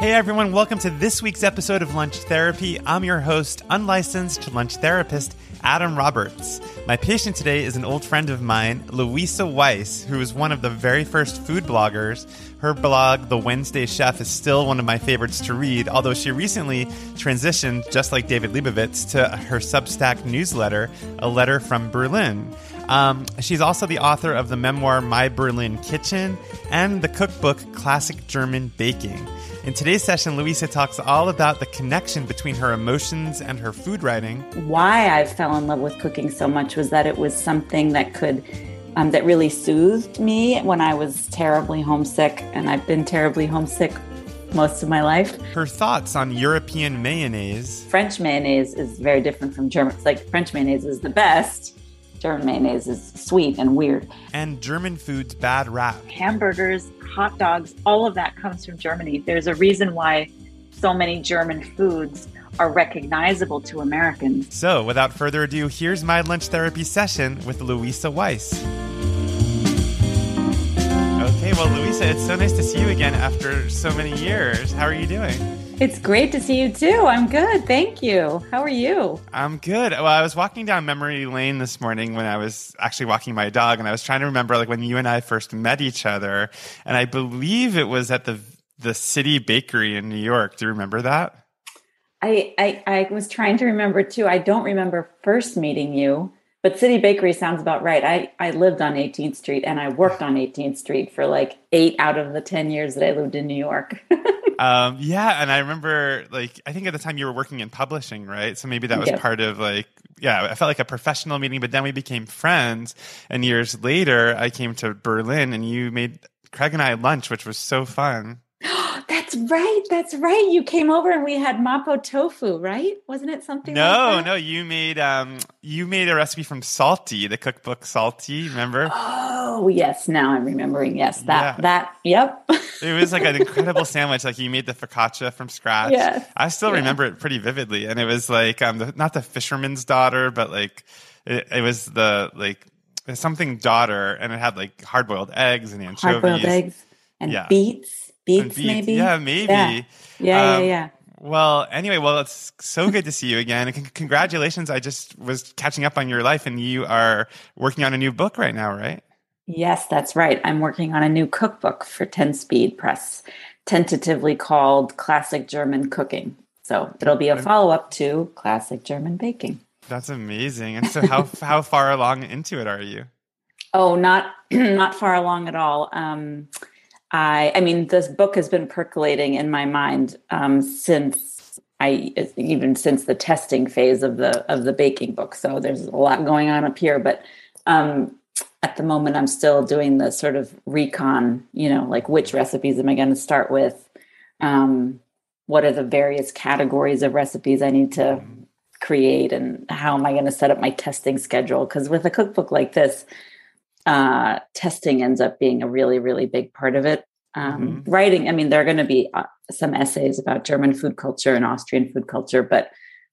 Hey everyone, welcome to this week's episode of Lunch Therapy. I'm your host, unlicensed lunch therapist, Adam Roberts. My patient today is an old friend of mine, Louisa Weiss, who was one of the very first food bloggers. Her blog, The Wednesday Chef, is still one of my favorites to read, although she recently transitioned, just like David Leibovitz, to her Substack newsletter, A Letter from Berlin. She's also the author of the memoir, My Berlin Kitchen, and the cookbook, Classic German Baking. In today's session, Louisa talks all about the connection between her emotions and her food writing. Why I fell in love with cooking so much was that it was something that could, that really soothed me when I was terribly homesick, and I've been terribly homesick most of my life. Her thoughts on European mayonnaise. French mayonnaise is very different from German. It's like French mayonnaise is the best. German mayonnaise is sweet and weird. And German food's bad rap. Hamburgers, hot dogs, all of that comes from Germany. There's a reason why so many German foods are recognizable to Americans. So without further ado, here's my lunch therapy session with Louisa Weiss. Okay, well, Louisa, it's so nice to see you again after so many years. How are you doing? It's great to see you too. I'm good. Thank you. How are you? I'm good. Well, I was walking down memory lane this morning when I was actually walking my dog, and I was trying to remember like when you and I first met each other, and I believe it was at the City Bakery in New York. Do you remember that? I was trying to remember too. I don't remember first meeting you, but City Bakery sounds about right. I lived on 18th Street and I worked on 18th Street for like 8 out of the 10 years that I lived in New York. Yeah. And I remember, like, I think at the time you were working in publishing, right? So maybe that was part of like, yeah, I felt like a professional meeting, but then we became friends. And years later, I came to Berlin and you made Craig and I lunch, which was so fun. That's right. That's right. You came over and we had mapo tofu, right? Wasn't it something like that? No. You made a recipe from Salty, the cookbook Salty, remember? Oh, yes. Now I'm remembering. Yes. That. It was like an incredible sandwich. Like you made the focaccia from scratch. Yes. I still remember it pretty vividly. And it was like, not the fisherman's daughter, but like it was the, like something daughter, and it had like hard-boiled eggs and anchovies. Hard-boiled eggs and beets. Beets, maybe? Yeah, maybe. Yeah. Well, anyway, it's so good to see you again. And congratulations. I just was catching up on your life, and you are working on a new book right now, right? Yes, that's right. I'm working on a new cookbook for 10 Speed Press, tentatively called Classic German Cooking. So it'll be a follow-up to Classic German Baking. That's amazing. And so how far along into it are you? Oh, not far along at all. I mean, this book has been percolating in my mind since the testing phase of the baking book. So there's a lot going on up here, but at the moment I'm still doing the sort of recon, like which recipes am I going to start with? What are the various categories of recipes I need to create, and how am I going to set up my testing schedule? Because with a cookbook like this, testing ends up being a really, really big part of it. Writing, I mean, there are going to be some essays about German food culture and Austrian food culture, but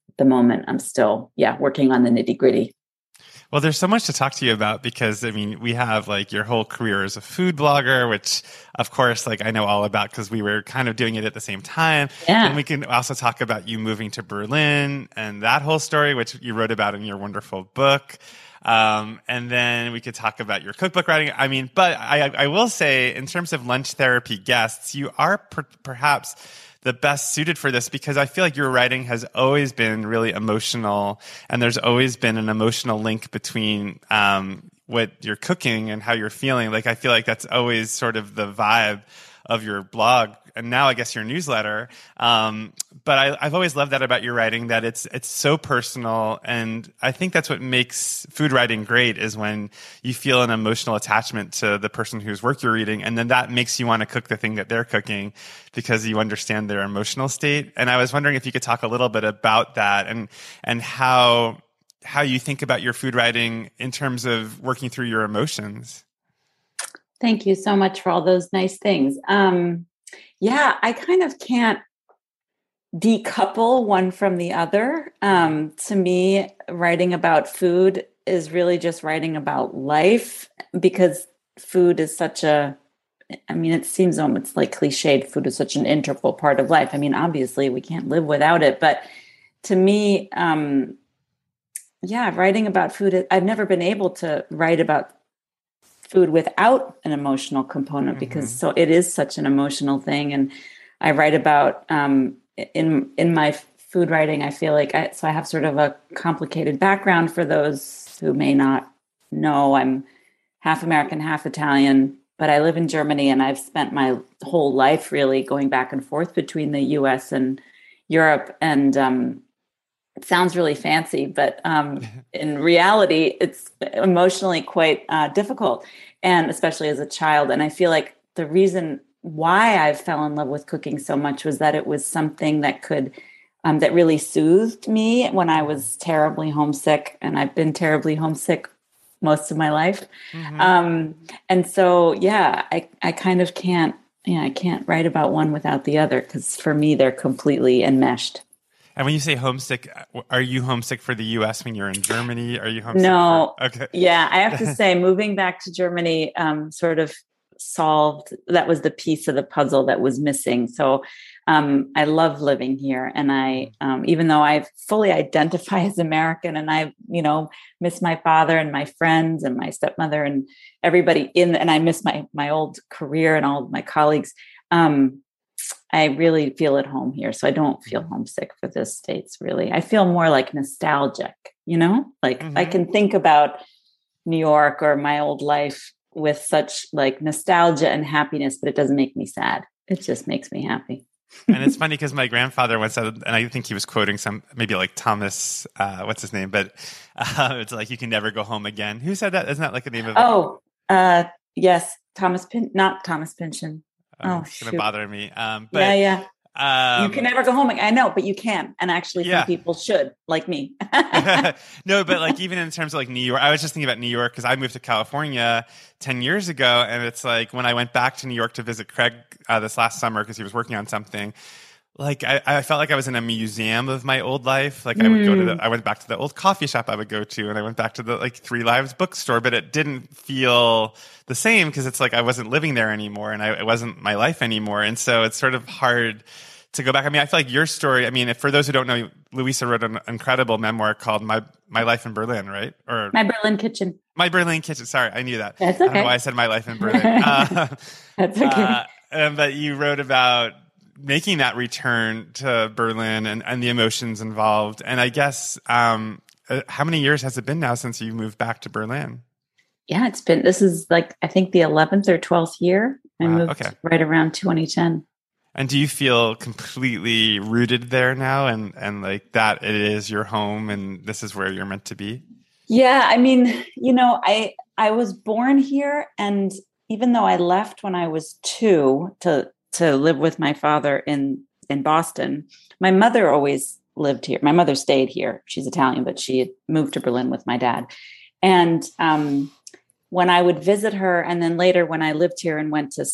at the moment I'm still, working on the nitty gritty. Well, there's so much to talk to you about because, I mean, we have like your whole career as a food blogger, which of course, like I know all about because we were kind of doing it at the same time. Yeah. And we can also talk about you moving to Berlin and that whole story, which you wrote about in your wonderful book. And then we could talk about your cookbook writing. I mean, but I will say in terms of lunch therapy guests, you are perhaps the best suited for this because I feel like your writing has always been really emotional, and there's always been an emotional link between, what you're cooking and how you're feeling. Like, I feel like that's always sort of the vibe of your blog. And now I guess your newsletter. But I've always loved that about your writing, that it's so personal. And I think that's what makes food writing great, is when you feel an emotional attachment to the person whose work you're reading. And then that makes you want to cook the thing that they're cooking because you understand their emotional state. And I was wondering if you could talk a little bit about that and how you think about your food writing in terms of working through your emotions. Thank you so much for all those nice things. I kind of can't decouple one from the other. To me, writing about food is really just writing about life, because food is such a I mean, it seems almost like cliched. Food is such an integral part of life. I mean, obviously we can't live without it, but to me, yeah, writing about food, I've never been able to write about food without an emotional component, mm-hmm. because so it is such an emotional thing. And I write about, in my food writing, I feel like I have sort of a complicated background for those who may not know. I'm half American, half Italian, but I live in Germany, and I've spent my whole life really going back and forth between the US and Europe. And, it sounds really fancy, but in reality, it's emotionally quite difficult, and especially as a child. And I feel like the reason why I fell in love with cooking so much was that it was something that could, that really soothed me when I was terribly homesick, and I've been terribly homesick most of my life. Mm-hmm. And so, yeah, I kind of can't, I can't write about one without the other, because for me, they're completely enmeshed. And when you say homesick, are you homesick for the U.S. when you're in Germany? Are you homesick? No. Okay. Yeah, I have to say, moving back to Germany sort of solved, that was the piece of the puzzle that was missing. So I love living here. And I, even though I fully identify as American, and I, miss my father and my friends and my stepmother and everybody and I miss my old career and all of my colleagues, I really feel at home here. So I don't feel homesick for the States, really. I feel more like nostalgic, like mm-hmm. I can think about New York or my old life with such like nostalgia and happiness, but it doesn't make me sad. It just makes me happy. And it's funny because my grandfather once said, and I think he was quoting maybe like Thomas, what's his name? But it's like, you can never go home again. Who said that? Isn't that like the name of it? Oh, yes. Not Thomas Pynchon. Oh, it's going to bother me. But, yeah. You can never go home. I know, but you can. And actually some people should, like me. No, but like even in terms of like New York, I was just thinking about New York because I moved to California 10 years ago. And it's like when I went back to New York to visit Craig this last summer because he was working on something, like I felt like I was in a museum of my old life. Like I would go to I went back to the old coffee shop I would go to, and I went back to the like Three Lives bookstore, but it didn't feel the same because it's like I wasn't living there anymore, and it wasn't my life anymore. And so it's sort of hard to go back. I mean, I feel like your story, I mean, if, for those who don't know, Louisa wrote an incredible memoir called My Life in Berlin, right? Or My Berlin Kitchen. My Berlin Kitchen. Sorry, I knew that. That's okay. I don't know why I said My Life in Berlin. That's okay. But you wrote about making that return to Berlin and the emotions involved. And I guess, how many years has it been now since you moved back to Berlin? Yeah, it's been, this is like, I think the 11th or 12th year. I moved right around 2010. And do you feel completely rooted there now and like that it is your home and this is where you're meant to be? Yeah. I mean, I was born here, and even though I left when I was two to live with my father in Boston. My mother always lived here. My mother stayed here. She's Italian, but she had moved to Berlin with my dad. And when I would visit her, and then later when I lived here and went to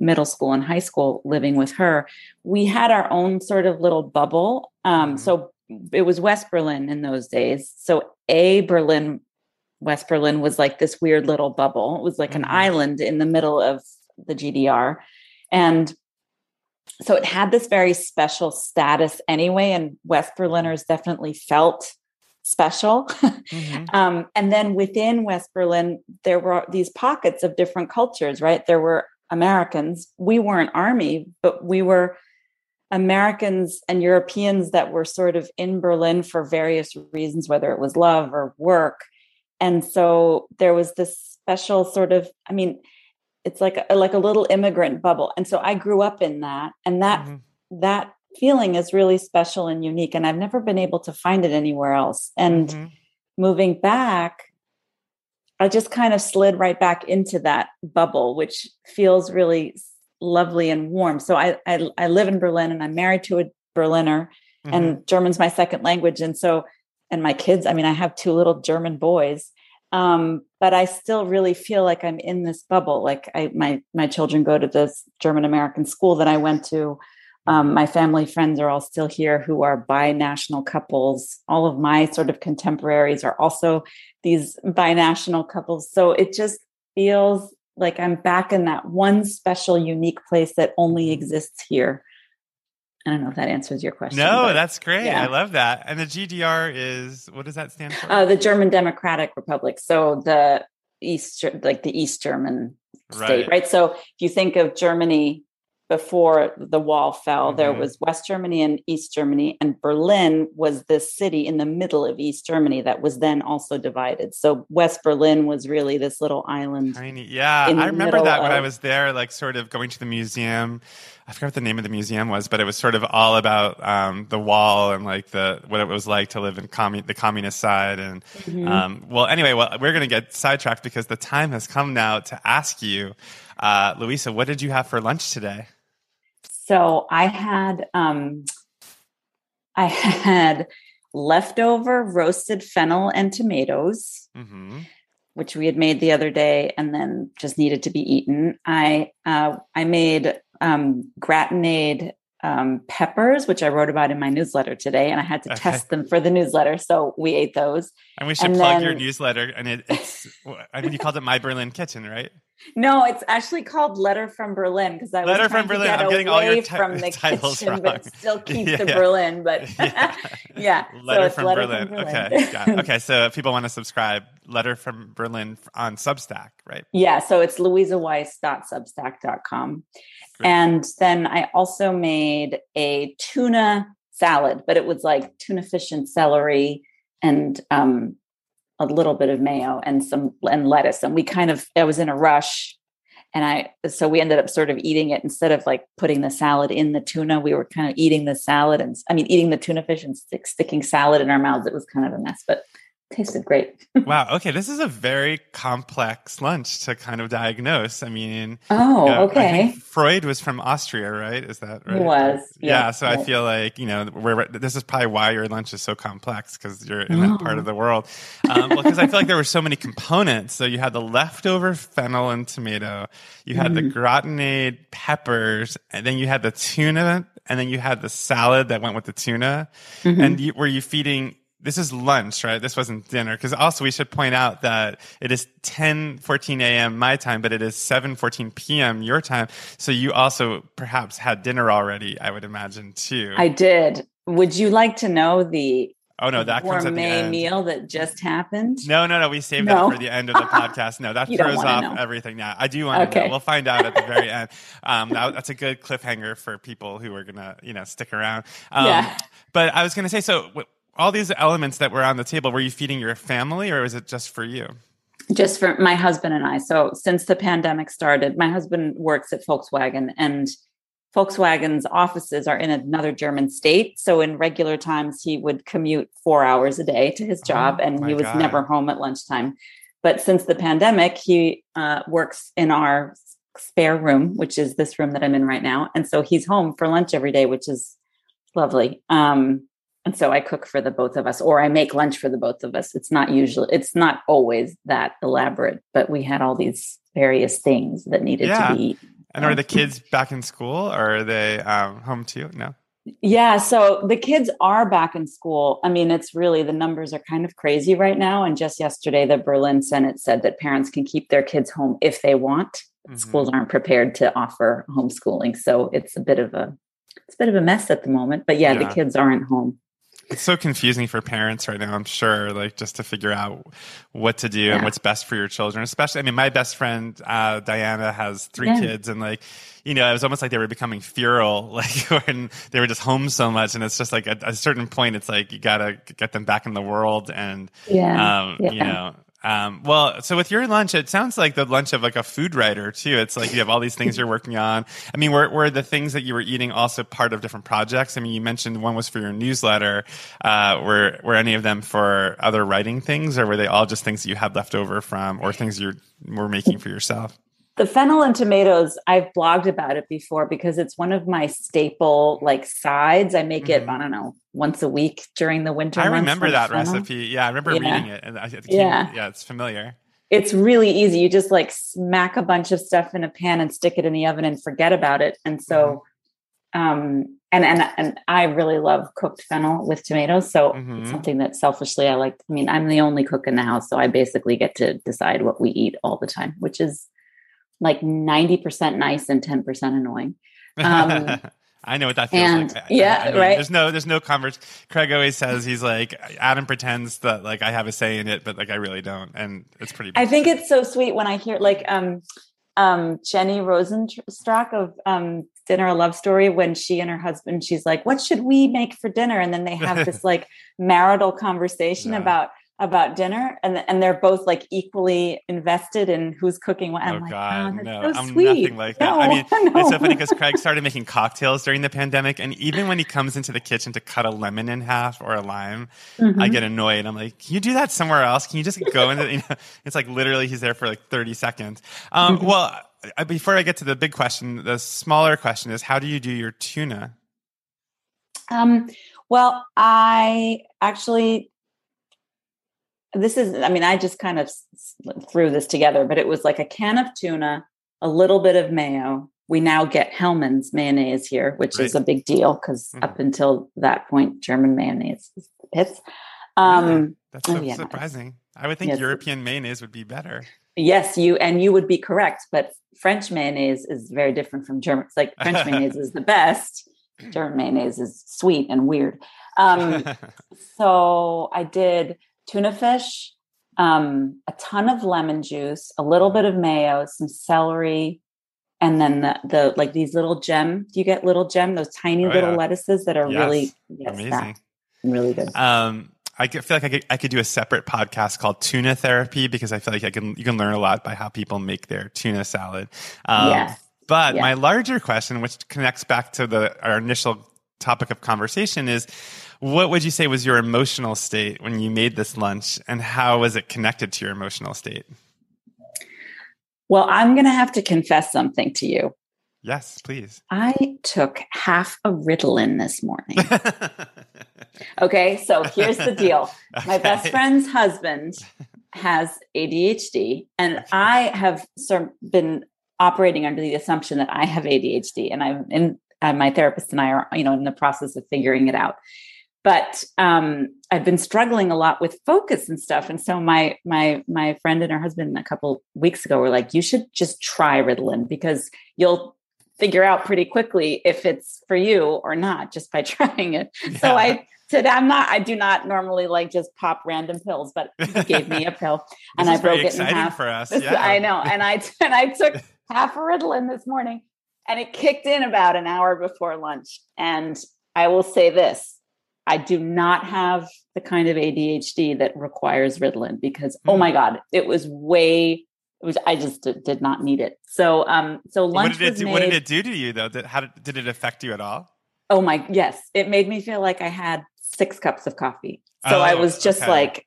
middle school and high school living with her, we had our own sort of little bubble. So it was West Berlin in those days. So West Berlin was like this weird little bubble. It was like an island in the middle of the GDR. And so it had this very special status anyway, and West Berliners definitely felt special. Mm-hmm. And then within West Berlin, there were these pockets of different cultures, right? There were Americans. We weren't army, but we were Americans and Europeans that were sort of in Berlin for various reasons, whether it was love or work. And so there was this special sort of, it's like a little immigrant bubble. And so I grew up in that. And that feeling is really special and unique. And I've never been able to find it anywhere else. And moving back, I just kind of slid right back into that bubble, which feels really lovely and warm. So I live in Berlin, and I'm married to a Berliner, and German's my second language. And so, and my kids, I have two little German boys. But I still really feel like I'm in this bubble. Like my children go to this German American school that I went to. My family friends are all still here who are binational couples. All of my sort of contemporaries are also these binational couples. So it just feels like I'm back in that one special, unique place that only exists here. I don't know if that answers your question. No, that's great. Yeah. I love that. And the GDR is, what does that stand for? The German Democratic Republic. So the East, like the East German state, right? So if you think of Germany before the wall fell, mm-hmm. there was West Germany and East Germany, and Berlin was this city in the middle of East Germany that was then also divided. So West Berlin was really this little island. Tiny. Yeah, I remember that when I was there, like sort of going to the museum. I forgot what the name of the museum was, but it was sort of all about the wall and like what it was like to live in the communist side. And mm-hmm. Well, we're going to get sidetracked because the time has come now to ask you, Louisa, what did you have for lunch today? So I had leftover roasted fennel and tomatoes, mm-hmm. which we had made the other day and then just needed to be eaten. I made gratinade peppers, which I wrote about in my newsletter today, and I had to test them for the newsletter, so we ate those. And we should plug your newsletter. And it's you called it My Berlin Kitchen, right? No, it's actually called Letter from Berlin because I was trying to get away from the kitchen, but still keep the Berlin. But yeah, Letter from Berlin. Okay, yeah. Okay. So if people want to subscribe, Letter from Berlin on Substack, right? Yeah. So it's LouisaWeiss.substack.com, and then I also made a tuna salad, but it was like tuna fish and celery and a little bit of mayo and some lettuce. And I was in a rush so we ended up sort of eating it instead of like putting the salad in the tuna. We were kind of eating the salad eating the tuna fish and sticking salad in our mouths. It was kind of a mess, but it tasted great. Wow. Okay. This is a very complex lunch to kind of diagnose. I mean, I think Freud was from Austria, right? Is that right? He was. Yeah. So right. I feel like, this is probably why your lunch is so complex because you're in that part of the world. Because I feel like there were so many components. So you had the leftover fennel and tomato, you had the gratinade peppers, and then you had the tuna, and then you had the salad that went with the tuna. Mm-hmm. And were you feeding... This is lunch, right? This wasn't dinner. Because also we should point out that it is 10:14 a.m. my time, but it is 7:14 p.m. your time. So you also perhaps had dinner already, I would imagine, too. I did. Would you like to know the... Oh, no, that comes at the end. Meal that just happened? No. We saved that for the end of the podcast. No, that throws off everything. Yeah, I do want to know. We'll find out at the very end. That's a good cliffhanger for people who are going to, stick around. But I was going to say, so... All these elements that were on the table, were you feeding your family or was it just for you? Just for my husband and I. So since the pandemic started, my husband works at Volkswagen, and Volkswagen's offices are in another German state. So in regular times, he would commute 4 hours a day to his job and he was never home at lunchtime. But since the pandemic, he works in our spare room, which is this room that I'm in right now. And so he's home for lunch every day, which is lovely. And so I cook for the both of us, or I make lunch for the both of us. It's not always that elaborate, but we had all these various things that needed to be eaten. And are the kids back in school, or are they home too? No. Yeah. So the kids are back in school. I mean, it's really, the numbers are kind of crazy right now. And just yesterday, the Berlin Senate said that parents can keep their kids home if they want. Mm-hmm. Schools aren't prepared to offer homeschooling. So it's a bit of a mess at the moment, but the kids aren't home. It's so confusing for parents right now, I'm sure, like just to figure out what to do and what's best for your children, especially. I mean, my best friend, Diana, has three kids, and like, it was almost like they were becoming feral, like when they were just home so much. And it's just like at a certain point, it's like, you got to get them back in the world. And, so with your lunch, it sounds like the lunch of like a food writer too. It's like you have all these things you're working on. I mean, were the things that you were eating also part of different projects? I mean, you mentioned one was for your newsletter. Were any of them for other writing things, or were they all just things that you had left over from, or things you were making for yourself? The fennel and tomatoes, I've blogged about it before because it's one of my staple like sides. I make it, I don't know, once a week during the winter. I remember that recipe. Yeah, I remember reading it. And it's familiar. It's really easy. You just like smack a bunch of stuff in a pan and stick it in the oven and forget about it. And so, and I really love cooked fennel with tomatoes. So it's something that selfishly I like. I mean, I'm the only cook in the house, so I basically get to decide what we eat all the time, which is like 90% nice and 10% annoying. I know what that feels like. Yeah, I mean, right. There's no converse. Craig always says, he's like, Adam pretends that like I have a say in it, but like I really don't. And it's pretty bad. I think it's so sweet when I hear like Jenny Rosenstrach of Dinner, a Love Story, when she and her husband, she's like, what should we make for dinner? And then they have this like marital conversation about dinner, and they're both like equally invested in who's cooking what. I'm sweet. Nothing like that. I mean, it's so funny because Craig started making cocktails during the pandemic, and even when he comes into the kitchen to cut a lemon in half or a lime, I get annoyed. I'm like, can you do that somewhere else? Can you just go into it's like literally he's there for like 30 seconds. Well, before I get to the big question, the smaller question is, how do you do your tuna? Well, I actually... I just kind of threw this together, but it was like a can of tuna, a little bit of mayo. We now get Hellman's mayonnaise here, which is a big deal because up until that point, German mayonnaise is the pits. That's surprising. I would think European mayonnaise would be better. Yes, you would be correct, but French mayonnaise is very different from German. It's like French mayonnaise is the best. German mayonnaise is sweet and weird. So I did... tuna fish, a ton of lemon juice, a little bit of mayo, some celery, and then the like these little gem. Do you get little gem? Those tiny little lettuces that are amazing, really good. I feel like I could do a separate podcast called Tuna Therapy, because I feel like you can learn a lot by how people make their tuna salad. But my larger question, which connects back to our initial topic of conversation, is, what would you say was your emotional state when you made this lunch, and how was it connected to your emotional state? Well, I'm going to have to confess something to you. Yes, please. I took half a Ritalin this morning. Okay, so here's the deal. My best friend's husband has ADHD, and I have been operating under the assumption that I have ADHD, and my therapist and I are, in the process of figuring it out. But I've been struggling a lot with focus and stuff. And so my friend and her husband a couple weeks ago were like, you should just try Ritalin, because you'll figure out pretty quickly if it's for you or not just by trying it. Yeah. So I said, I do not normally like just pop random pills, but he gave me a pill and I broke it in half. For us. Yeah. I know. And I took half a Ritalin this morning, and it kicked in about an hour before lunch. And I will say this. I do not have the kind of ADHD that requires Ritalin, because, oh my God, I just did not need it. So, lunch was made. What did it do to you though? How did it affect you at all? Oh my, yes. It made me feel like I had 6 cups of coffee. So I was just like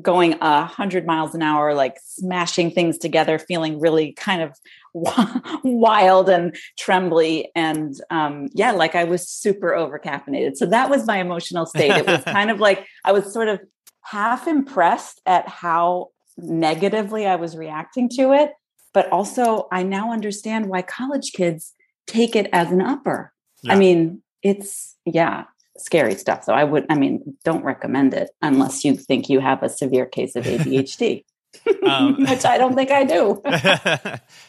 going 100 miles an hour, like smashing things together, feeling really kind of wild and trembly. And like I was super over caffeinated. So that was my emotional state. It was kind of like, I was sort of half impressed at how negatively I was reacting to it. But also I now understand why college kids take it as an upper. Yeah. I mean, it's, scary stuff. So don't recommend it unless you think you have a severe case of ADHD, which I don't think I do.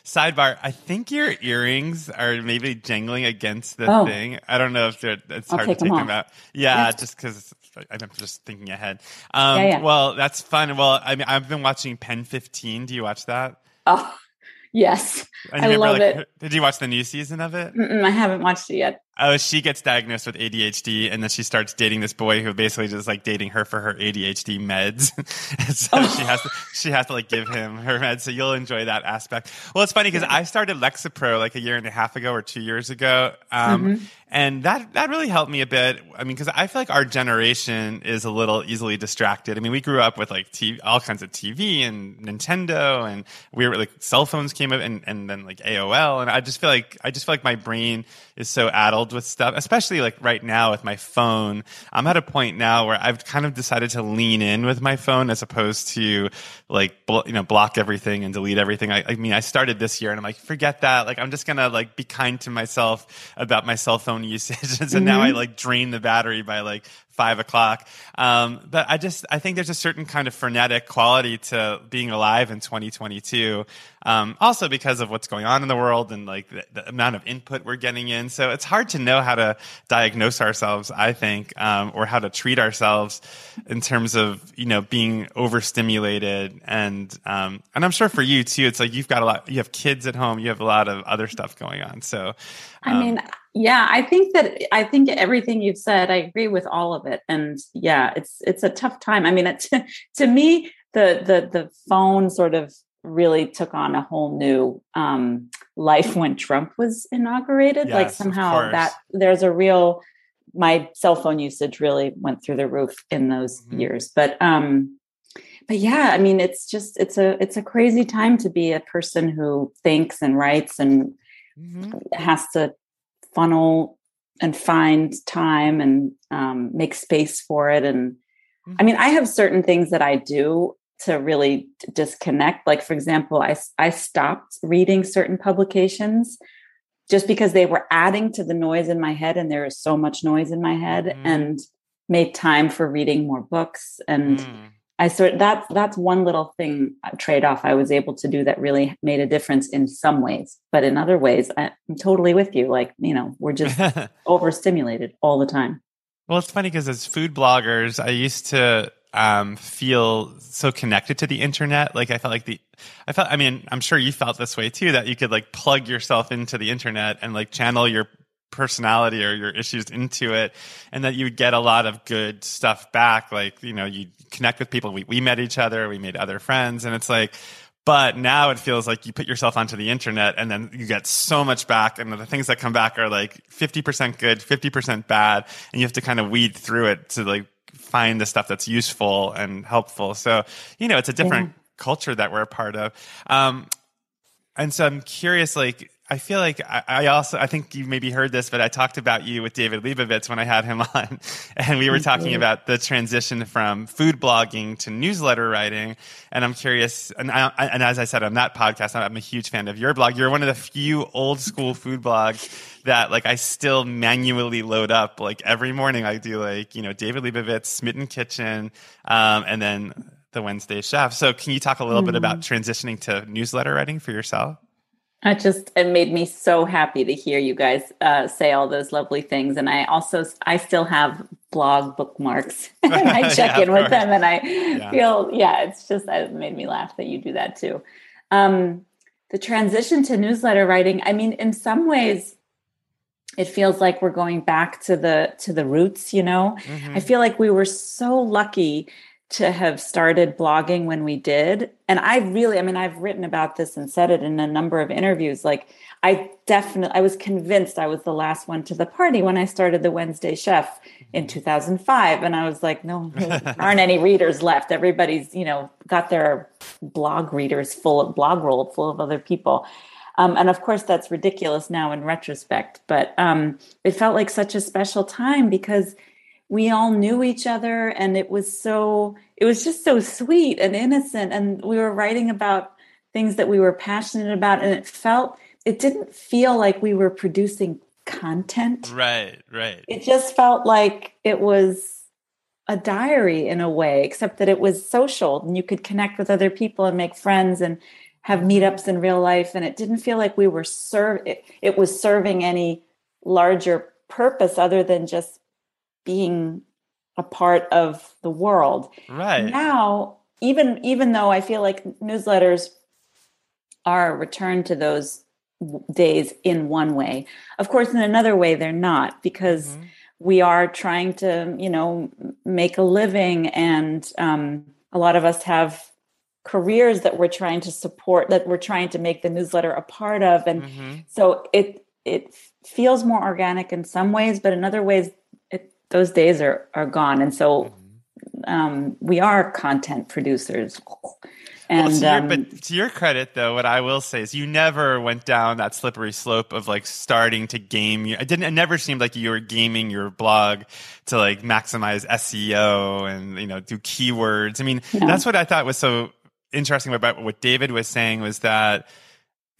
Sidebar. I think your earrings are maybe jangling against the thing. I don't know if it's hard to take them out. Yeah. Just because I'm just thinking ahead. Well, that's fun. Well, I mean, I've been watching Pen 15. Do you watch that? Oh, yes. And I love it. Did you watch the new season of it? I haven't watched it yet. Oh, she gets diagnosed with ADHD, and then she starts dating this boy who basically just like dating her for her ADHD meds. She has to like give him her meds. So you'll enjoy that aspect. Well, it's funny because I started Lexapro like 1.5 years ago or 2 years ago. And that really helped me a bit. I mean, because I feel like our generation is a little easily distracted. I mean, we grew up with like all kinds of TV and Nintendo, and we were like cell phones came up, and then like AOL. And I just feel like my brain is so addled with stuff, especially like right now with my phone. I'm at a point now where I've kind of decided to lean in with my phone as opposed to like block everything and delete everything. I mean, I started this year, and I'm like, forget that. Like, I'm just gonna like be kind to myself about my cell phone usage. And so now I like drain the battery by like 5 o'clock. But I think there's a certain kind of frenetic quality to being alive in 2022. Also because of what's going on in the world and like the amount of input we're getting in. So it's hard to know how to diagnose ourselves, I think, or how to treat ourselves in terms of, you know, being overstimulated. And I'm sure for you too, it's like, you've got you have kids at home, you have a lot of other stuff going on. So, yeah, I think everything you've said, I agree with all of it. And yeah, it's a tough time. I mean, to me, the phone sort of really took on a whole new life when Trump was inaugurated. Yes, like somehow that there's a real, my cell phone usage really went through the roof in those years. But yeah, I mean, it's just, it's a crazy time to be a person who thinks and writes and has to funnel and find time and make space for it. And I mean, I have certain things that I do to really disconnect. Like, for example, I stopped reading certain publications just because they were adding to the noise in my head. And there is so much noise in my head, and made time for reading more books. And I sort of, that's one little thing, trade-off I was able to do that really made a difference in some ways, but in other ways, I'm totally with you. Like, you know, we're just overstimulated all the time. Well, it's funny because as food bloggers, I used to feel so connected to the internet. Like I mean, I'm sure you felt this way too, that you could like plug yourself into the internet and like channel your personality or your issues into it, and that you would get a lot of good stuff back. Like, you know, you connect with people. We met each other, we made other friends, and it's like, but now it feels like you put yourself onto the internet and then you get so much back. And the things that come back are like 50% good, 50% bad. And you have to kind of weed through it to like find the stuff that's useful and helpful. So, you know, it's a different culture that we're a part of. And so I'm curious, like, I feel like I think you maybe heard this, but I talked about you with David Leibovitz when I had him on, and we were talking about the transition from food blogging to newsletter writing. And I'm curious, and as I said on that podcast, I'm a huge fan of your blog. You're one of the few old school food blogs that like I still manually load up. Like every morning, I do like, you know, David Leibovitz, Smitten Kitchen, and then The Wednesday Chef. So can you talk a little bit about transitioning to newsletter writing for yourself? It made me so happy to hear you guys say all those lovely things. And I still have blog bookmarks and I check in with them, and I feel, it's just, it made me laugh that you do that too. The transition to newsletter writing, I mean, in some ways it feels like we're going back to the roots, you know, I feel like we were so lucky to have started blogging when we did. And I've written about this and said it in a number of interviews. Like I was convinced I was the last one to the party when I started The Wednesday Chef in 2005. And I was like, no, there aren't any readers left. Everybody's, you know, got their blog readers full of other people. And of course that's ridiculous now in retrospect, but it felt like such a special time because we all knew each other, and it was just so sweet and innocent. And we were writing about things that we were passionate about, and it didn't feel like we were producing content. Right. It just felt like it was a diary in a way, except that it was social and you could connect with other people and make friends and have meetups in real life. And it didn't feel like we were it was serving any larger purpose other than just being a part of the world. Right. Now, even though I feel like newsletters are a return to those days in one way, of course, in another way, they're not, because we are trying to, you know, make a living. And a lot of us have careers that we're trying to support, that we're trying to make the newsletter a part of. And so it feels more organic in some ways, but in other ways, those days are gone. And so we are content producers. And but to your credit, though, what I will say is you never went down that slippery slope of like starting to game. It never seemed like you were gaming your blog to like maximize SEO and, you know, do keywords. I mean, that's what I thought was so interesting about what David was saying was that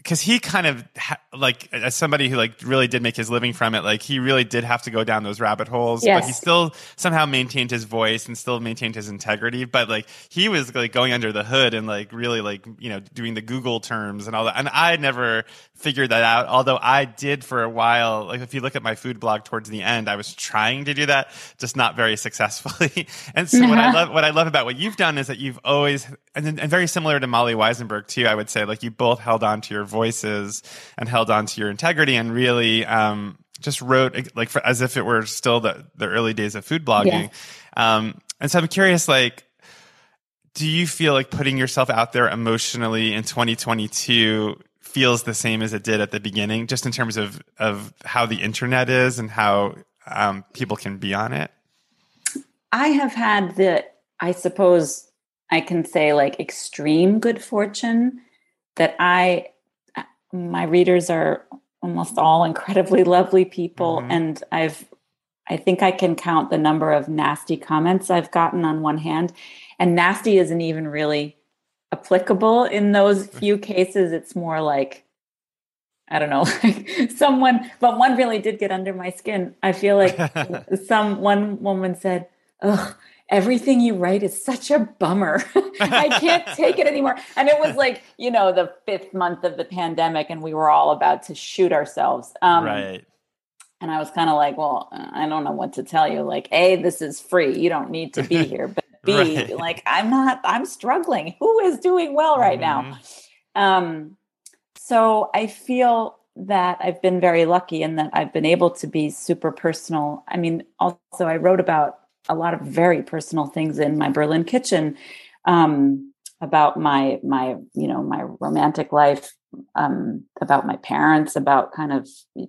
because he kind of like, as somebody who like really did make his living from it, like he really did have to go down those rabbit holes, yes. But he still somehow maintained his voice and still maintained his integrity. But like he was like going under the hood and like really like, you know, doing the Google terms and all that. And I never figured that out. Although I did for a while, like if you look at my food blog towards the end, I was trying to do that, just not very successfully. And so what I love about what you've done is that you've always, and very similar to Molly Wizenberg too, I would say, like you both held on to your voices and held on to your integrity and really just wrote like for, as if it were still the early days of food blogging. Yeah. And so I'm curious, like, do you feel like putting yourself out there emotionally in 2022 feels the same as it did at the beginning, just in terms of how the internet is and how people can be on it? I have had the, I suppose I can say like extreme good fortune that my readers are almost all incredibly lovely people. Mm-hmm. And I think I can count the number of nasty comments I've gotten on one hand, and nasty isn't even really applicable in those few cases. It's more like, I don't know, like but one really did get under my skin. I feel like one woman said, "Ugh, everything you write is such a bummer. I can't take it anymore." And it was like, you know, the fifth month of the pandemic and we were all about to shoot ourselves. Right. And I was kind of like, well, I don't know what to tell you. Like, A, this is free. You don't need to be here. But B, right. Like, I'm struggling. Who is doing well right now? So I feel that I've been very lucky and that I've been able to be super personal. I mean, also I wrote about a lot of very personal things in My Berlin Kitchen, about my, you know, my romantic life, about my parents, about kind of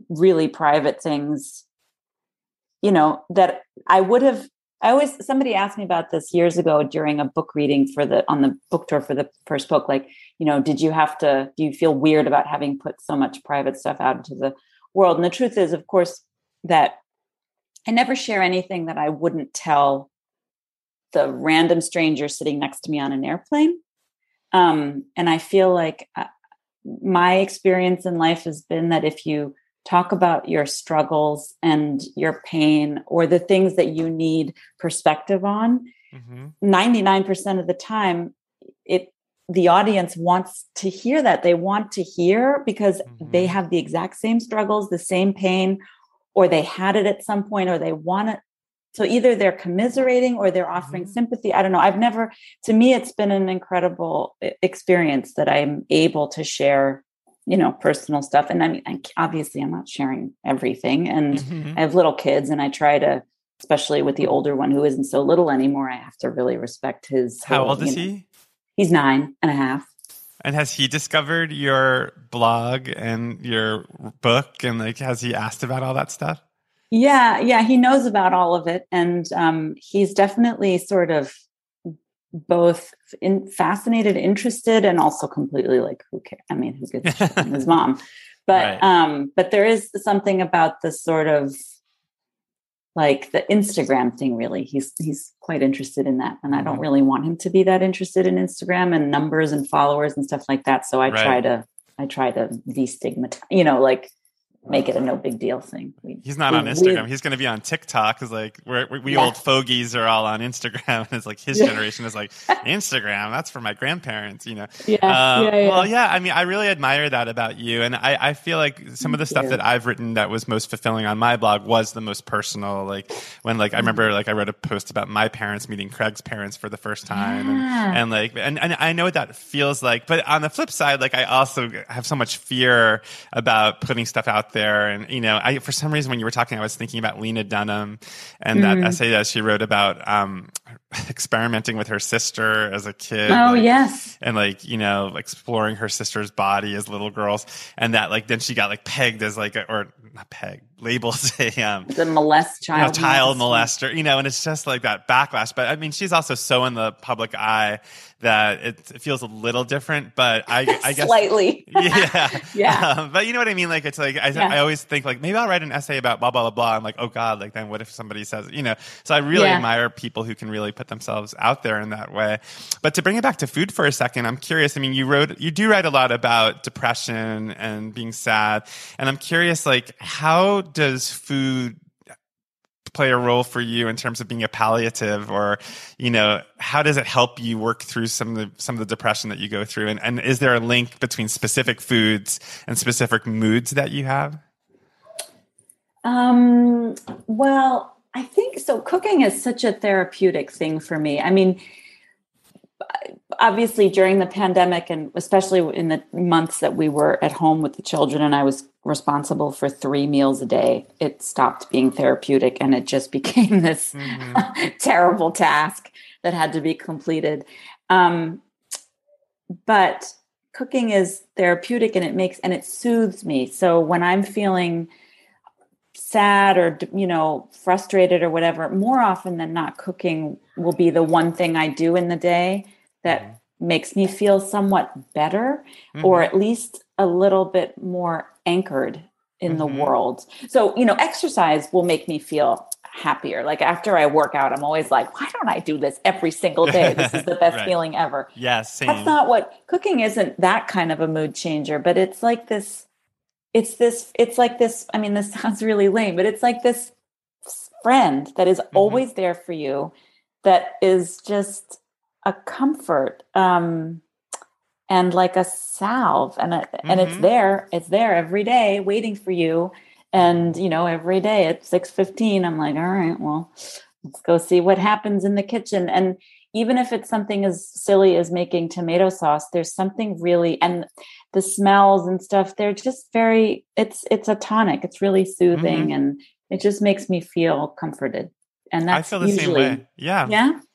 really private things, you know, that somebody asked me about this years ago during a book reading on the book tour for the first book, like, you know, do you feel weird about having put so much private stuff out into the world? And the truth is, of course, that I never share anything that I wouldn't tell the random stranger sitting next to me on an airplane. And I feel like my experience in life has been that if you talk about your struggles and your pain or the things that you need perspective on, 99% of the time, the audience wants to hear that. They want to hear because they have the exact same struggles, the same pain, or they had it at some point, or they want it. So either they're commiserating or they're offering sympathy. I don't know. To me, it's been an incredible experience that I'm able to share, you know, personal stuff. And I mean, obviously I'm not sharing everything, and I have little kids, and I try to, especially with the older one who isn't so little anymore, I have to really respect his. How old is he? He's 9.5. And has he discovered your blog and your book? And like, has he asked about all that stuff? Yeah. He knows about all of it. And he's definitely sort of both fascinated, interested, and also completely like, who cares? I mean, who gives a shit? I'm his mom. But, right. But there is something about this sort of like the Instagram thing, really. He's quite interested in that. And I don't really want him to be that interested in Instagram and numbers and followers and stuff like that. So I try to destigmatize, you know, like make it a no big deal thing. He's not on Instagram. He's going to be on TikTok. Because like we old fogies are all on Instagram. And it's like his generation is like, Instagram, that's for my grandparents, you know? Yeah. Well, yeah, I mean, I really admire that about you. And I feel like some of the stuff that I've written that was most fulfilling on my blog was the most personal. Like when, like, I remember like I wrote a post about my parents meeting Craig's parents for the first time. Yeah. And like, and I know what that feels like. But on the flip side, like I also have so much fear about putting stuff out there. And, you know, I, for some reason, when you were talking, I was thinking about Lena Dunham and that essay that she wrote about experimenting with her sister as a kid. Oh, like, yes. And like, you know, exploring her sister's body as little girls. And that like, then she got like pegged as like, labeled the molest child, you know, child molester, you know, and it's just like that backlash. But I mean, she's also so in the public eye that it feels a little different, but I guess slightly. But you know what I mean? Like, it's like, I always think like, maybe I'll write an essay about blah, blah, blah, blah. I'm like, oh God, like then what if somebody says, you know, so I really admire people who can really put put themselves out there in that way. But to bring it back to food for a second, I'm curious. I mean, you do write a lot about depression and being sad. And I'm curious, like, how does food play a role for you in terms of being a palliative, or, you know, how does it help you work through some of the depression that you go through? And is there a link between specific foods and specific moods that you have? Well, I think so. Cooking is such a therapeutic thing for me. I mean, obviously during the pandemic, and especially in the months that we were at home with the children and I was responsible for 3 meals a day, it stopped being therapeutic and it just became this terrible task that had to be completed. But cooking is therapeutic and it soothes me. So when I'm feeling sad or, you know, frustrated or whatever, more often than not, cooking will be the one thing I do in the day that makes me feel somewhat better, or at least a little bit more anchored in the world. So, you know, exercise will make me feel happier. Like after I work out, I'm always like, why don't I do this every single day? This is the best feeling ever. Yes, yeah, that's not what cooking isn't that kind of a mood changer, but it's like this. I mean, this sounds really lame, but it's like this friend that is always there for you, that is just a comfort, and like a salve, and it's there every day waiting for you. And, you know, every day at 6:15, I'm like, all right, well, let's go see what happens in the kitchen. And even if it's something as silly as making tomato sauce, there's something really, and the smells and stuff, they're just very, it's a tonic. It's really soothing and it just makes me feel comforted. And that's I feel the same way. Yeah.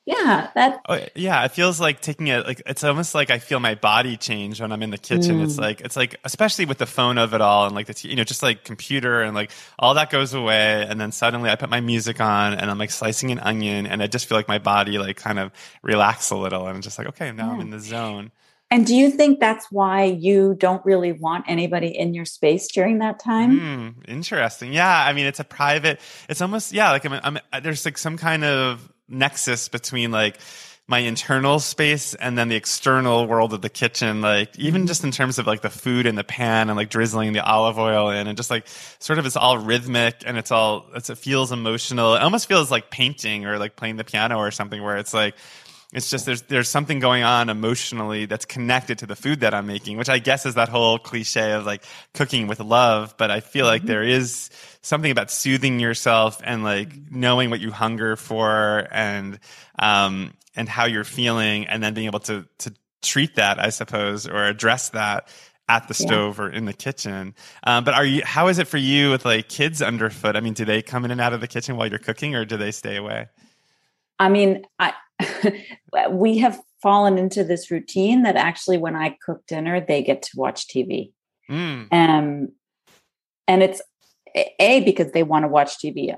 Yeah. Yeah. It feels like taking it, like, it's almost like I feel my body change when I'm in the kitchen. It's like, especially with the phone of it all and like the, you know, just like computer and like all that goes away. And then suddenly I put my music on and I'm like slicing an onion and I just feel like my body like kind of relax a little. And I'm just like, okay, now I'm in the zone. And do you think that's why you don't really want anybody in your space during that time? Interesting. Yeah. I mean, it's a private, it's almost, yeah. Like I'm there's like some kind of nexus between like my internal space and then the external world of the kitchen. Like even just in terms of like the food in the pan and like drizzling the olive oil in and just like sort of it's all rhythmic and it feels emotional. It almost feels like painting or like playing the piano or something where it's like, it's just there's something going on emotionally that's connected to the food that I'm making, which I guess is that whole cliche of like cooking with love. But I feel like there is something about soothing yourself and like knowing what you hunger for and how you're feeling, and then being able to treat that, I suppose, or address that at the stove or in the kitchen. But how is it for you with like kids underfoot? I mean, do they come in and out of the kitchen while you're cooking, or do they stay away? I mean, we have fallen into this routine that actually when I cook dinner, they get to watch TV. And it's because they want to watch TV.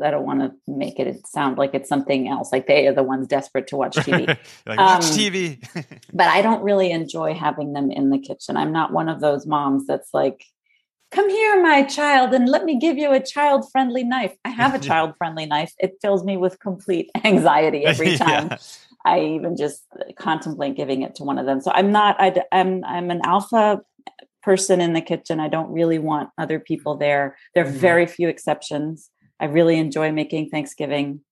I don't want to make it sound like it's something else. Like they are the ones desperate to watch TV. Like, watch TV. But I don't really enjoy having them in the kitchen. I'm not one of those moms that's like, come here, my child, and let me give you a child-friendly knife. I have a child-friendly knife. It fills me with complete anxiety every time I even just contemplate giving it to one of them. So I'm an alpha person in the kitchen. I don't really want other people there. There are very few exceptions. I really enjoy making Thanksgiving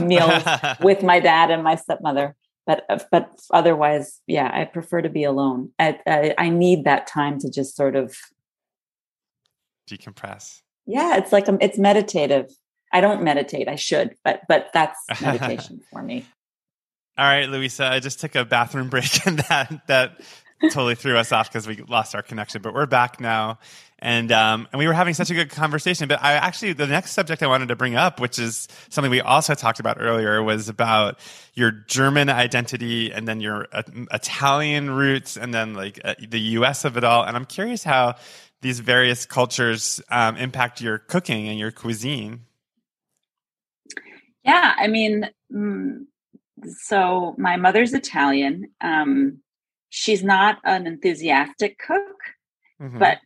meals with my dad and my stepmother. But otherwise, yeah, I prefer to be alone. I need that time to just sort of decompress. Yeah, it's like it's meditative. I don't meditate. I should, but that's meditation for me. All right, Louisa, I just took a bathroom break and that totally threw us off because we lost our connection. But we're back now, and we were having such a good conversation. But I actually the next subject I wanted to bring up, which is something we also talked about earlier, was about your German identity and then your Italian roots and then like the U.S. of it all. And I'm curious how these various cultures impact your cooking and your cuisine. Yeah, I mean, so my mother's Italian. She's not an enthusiastic cook, but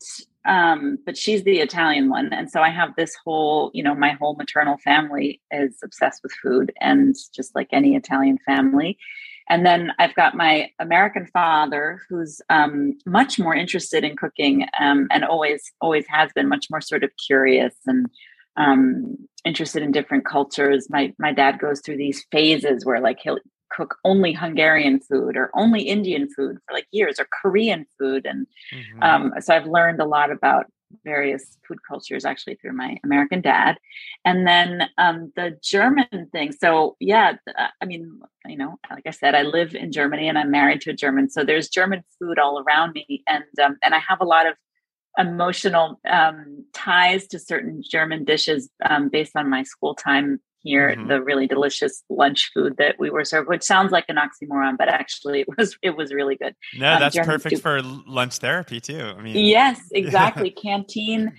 But she's the Italian one. And so I have this whole, you know, my whole maternal family is obsessed with food and just like any Italian family. And then I've got my American father, who's much more interested in cooking and always has been much more sort of curious and interested in different cultures. My dad goes through these phases where like he'll cook only Hungarian food or only Indian food for like years, or Korean food. And mm-hmm. So I've learned a lot about various food cultures actually through my American dad. And then the German thing. So yeah, I mean, you know, like I said, I live in Germany and I'm married to a German. So there's German food all around me. And I have a lot of emotional ties to certain German dishes based on my school time here, mm-hmm. the really delicious lunch food that we were served, which sounds like an oxymoron, but actually it was really good. No, that's German perfect for lunch therapy too. I mean, yes, exactly. Canteens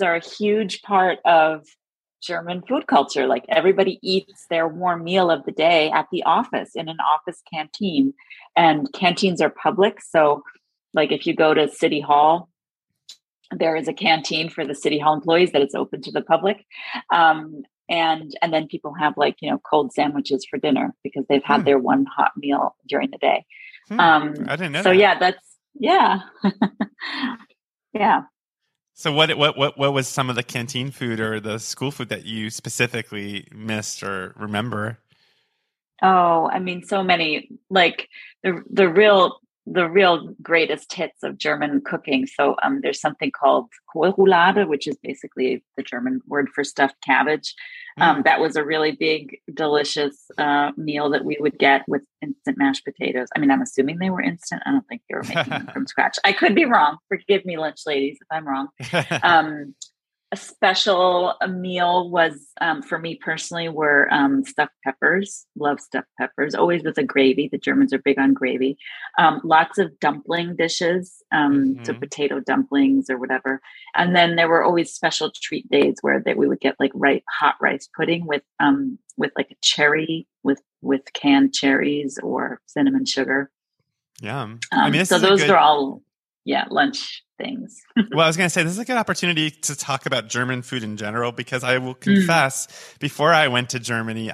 are a huge part of German food culture. Like everybody eats their warm meal of the day at the office in an office canteen, and canteens are public. So like if you go to City Hall, there is a canteen for the City Hall employees that is open to the public. And then people have like, you know, cold sandwiches for dinner because they've had their one hot meal during the day. I didn't know. So that. Yeah. So what was some of the canteen food or the school food that you specifically missed or remember? Oh, I mean, so many, like the real greatest hits of German cooking. So there's something called Kohlrouladen, which is basically the German word for stuffed cabbage. That was a really big, delicious meal that we would get with instant mashed potatoes. I mean, I'm assuming they were instant. I don't think they were making them from scratch. I could be wrong. Forgive me, lunch ladies, if I'm wrong. A special meal was, for me personally, were stuffed peppers. Love stuffed peppers. Always with a gravy. The Germans are big on gravy. Lots of dumpling dishes, so potato dumplings or whatever. And then there were always special treat days where we would get like hot rice pudding with like a cherry, with canned cherries or cinnamon sugar. Yeah. I mean, so those are all lunch things. Well, I was going to say, this is a good opportunity to talk about German food in general, because I will confess, before I went to Germany,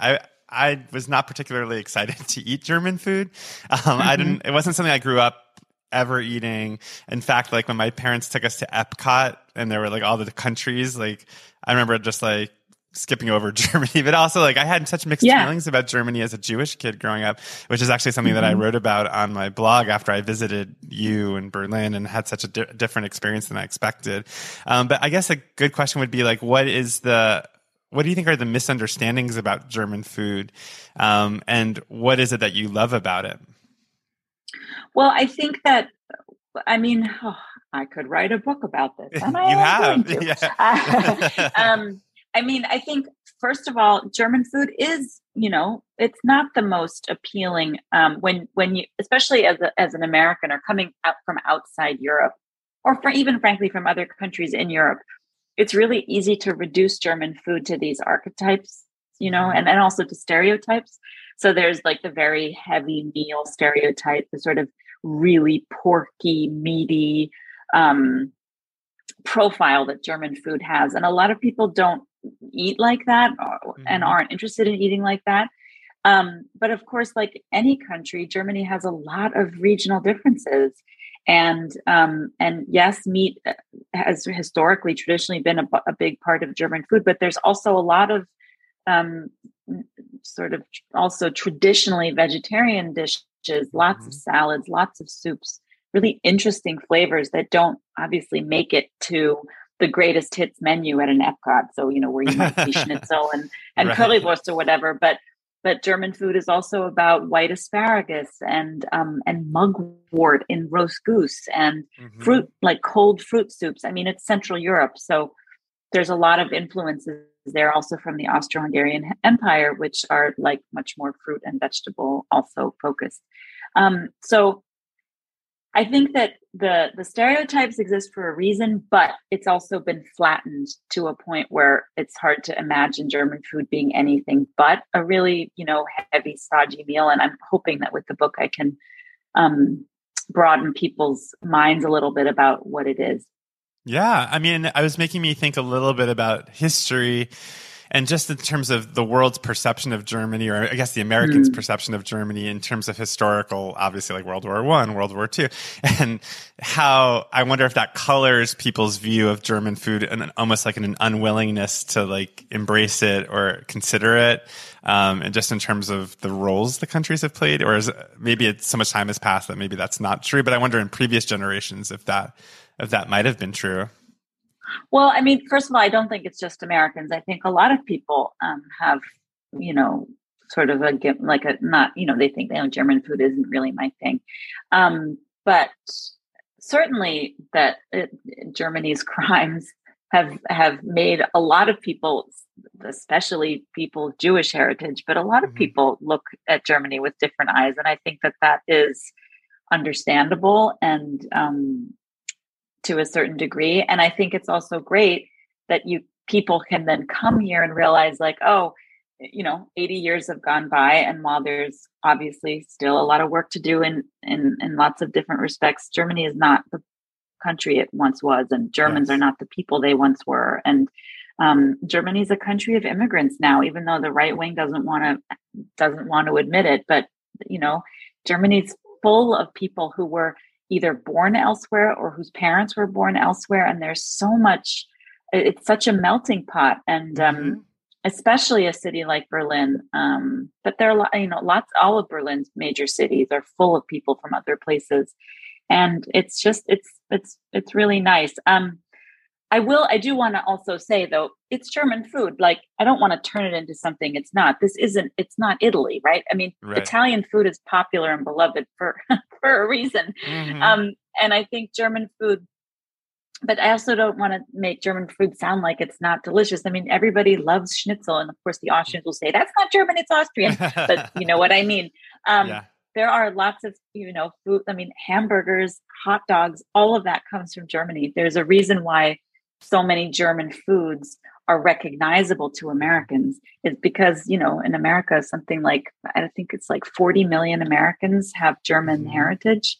I was not particularly excited to eat German food. It wasn't something I grew up ever eating. In fact, like when my parents took us to Epcot and there were like all the countries, like I remember just like skipping over Germany, but also like I had such mixed feelings about Germany as a Jewish kid growing up, which is actually something that I wrote about on my blog after I visited you in Berlin and had such a different experience than I expected. But I guess a good question would be like, what do you think are the misunderstandings about German food? And what is it that you love about it? Well, I think that, I mean, I could write a book about this. And I am going to. Yeah. I mean, I think, first of all, German food is, you know, it's not the most appealing when you, especially as an American or coming out from outside Europe, or for even frankly from other countries in Europe, it's really easy to reduce German food to these archetypes, you know, and also to stereotypes. So there's like the very heavy meal stereotype, the sort of really porky, meaty profile that German food has. And a lot of people don't eat like that and aren't interested in eating like that. But of course, like any country, Germany has a lot of regional differences. And yes, meat has historically, traditionally been a big part of German food, but there's also a lot of sort of also traditionally vegetarian dishes, lots of salads, lots of soups, really interesting flavors that don't obviously make it to the greatest hits menu at an Epcot. So, you know, where you might see schnitzel and currywurst or whatever, but German food is also about white asparagus and mugwort in roast goose and fruit, like cold fruit soups. I mean, it's Central Europe. So there's a lot of influences there also from the Austro-Hungarian Empire, which are like much more fruit and vegetable also focused. So I think that the stereotypes exist for a reason, but it's also been flattened to a point where it's hard to imagine German food being anything but a really, you know, heavy, stodgy meal. And I'm hoping that with the book, I can broaden people's minds a little bit about what it is. Yeah. I mean, I was making me think a little bit about history and just in terms of the world's perception of Germany, or I guess the Americans' perception of Germany in terms of historical, obviously, like World War I, World War II, and how I wonder if that colors people's view of German food and almost like an unwillingness to like embrace it or consider it, and just in terms of the roles the countries have played, or is, maybe it's so much time has passed that maybe that's not true. But I wonder in previous generations if that might have been true. Well, I mean, first of all, I don't think it's just Americans. I think a lot of people have, you know, sort of they think, you know, German food isn't really my thing. But certainly that Germany's crimes have made a lot of people, especially people of Jewish heritage, but a lot of people look at Germany with different eyes. And I think that is understandable and to a certain degree. And I think it's also great that people can then come here and realize like, oh, you know, 80 years have gone by. And while there's obviously still a lot of work to do in lots of different respects, Germany is not the country it once was. And Germans are not the people they once were. And Germany is a country of immigrants now, even though the right wing doesn't want to admit it. But, you know, Germany's full of people who were either born elsewhere or whose parents were born elsewhere. And there's so much, it's such a melting pot. And especially a city like Berlin, but there are, you know, all of Berlin's major cities are full of people from other places. And it's just, it's really nice. I do want to also say though, it's German food. Like, I don't want to turn it into something it's not. It's not Italy, right? I mean, Italian food is popular and beloved for, for a reason. And I think German food, but I also don't want to make German food sound like it's not delicious. I mean, everybody loves schnitzel. And of course the Austrians will say, that's not German, it's Austrian, but you know what I mean? There are lots of, you know, food. I mean, hamburgers, hot dogs, all of that comes from Germany. There's a reason why so many German foods are recognizable to Americans, is because, you know, in America, something like, I think it's like 40 million Americans have German heritage.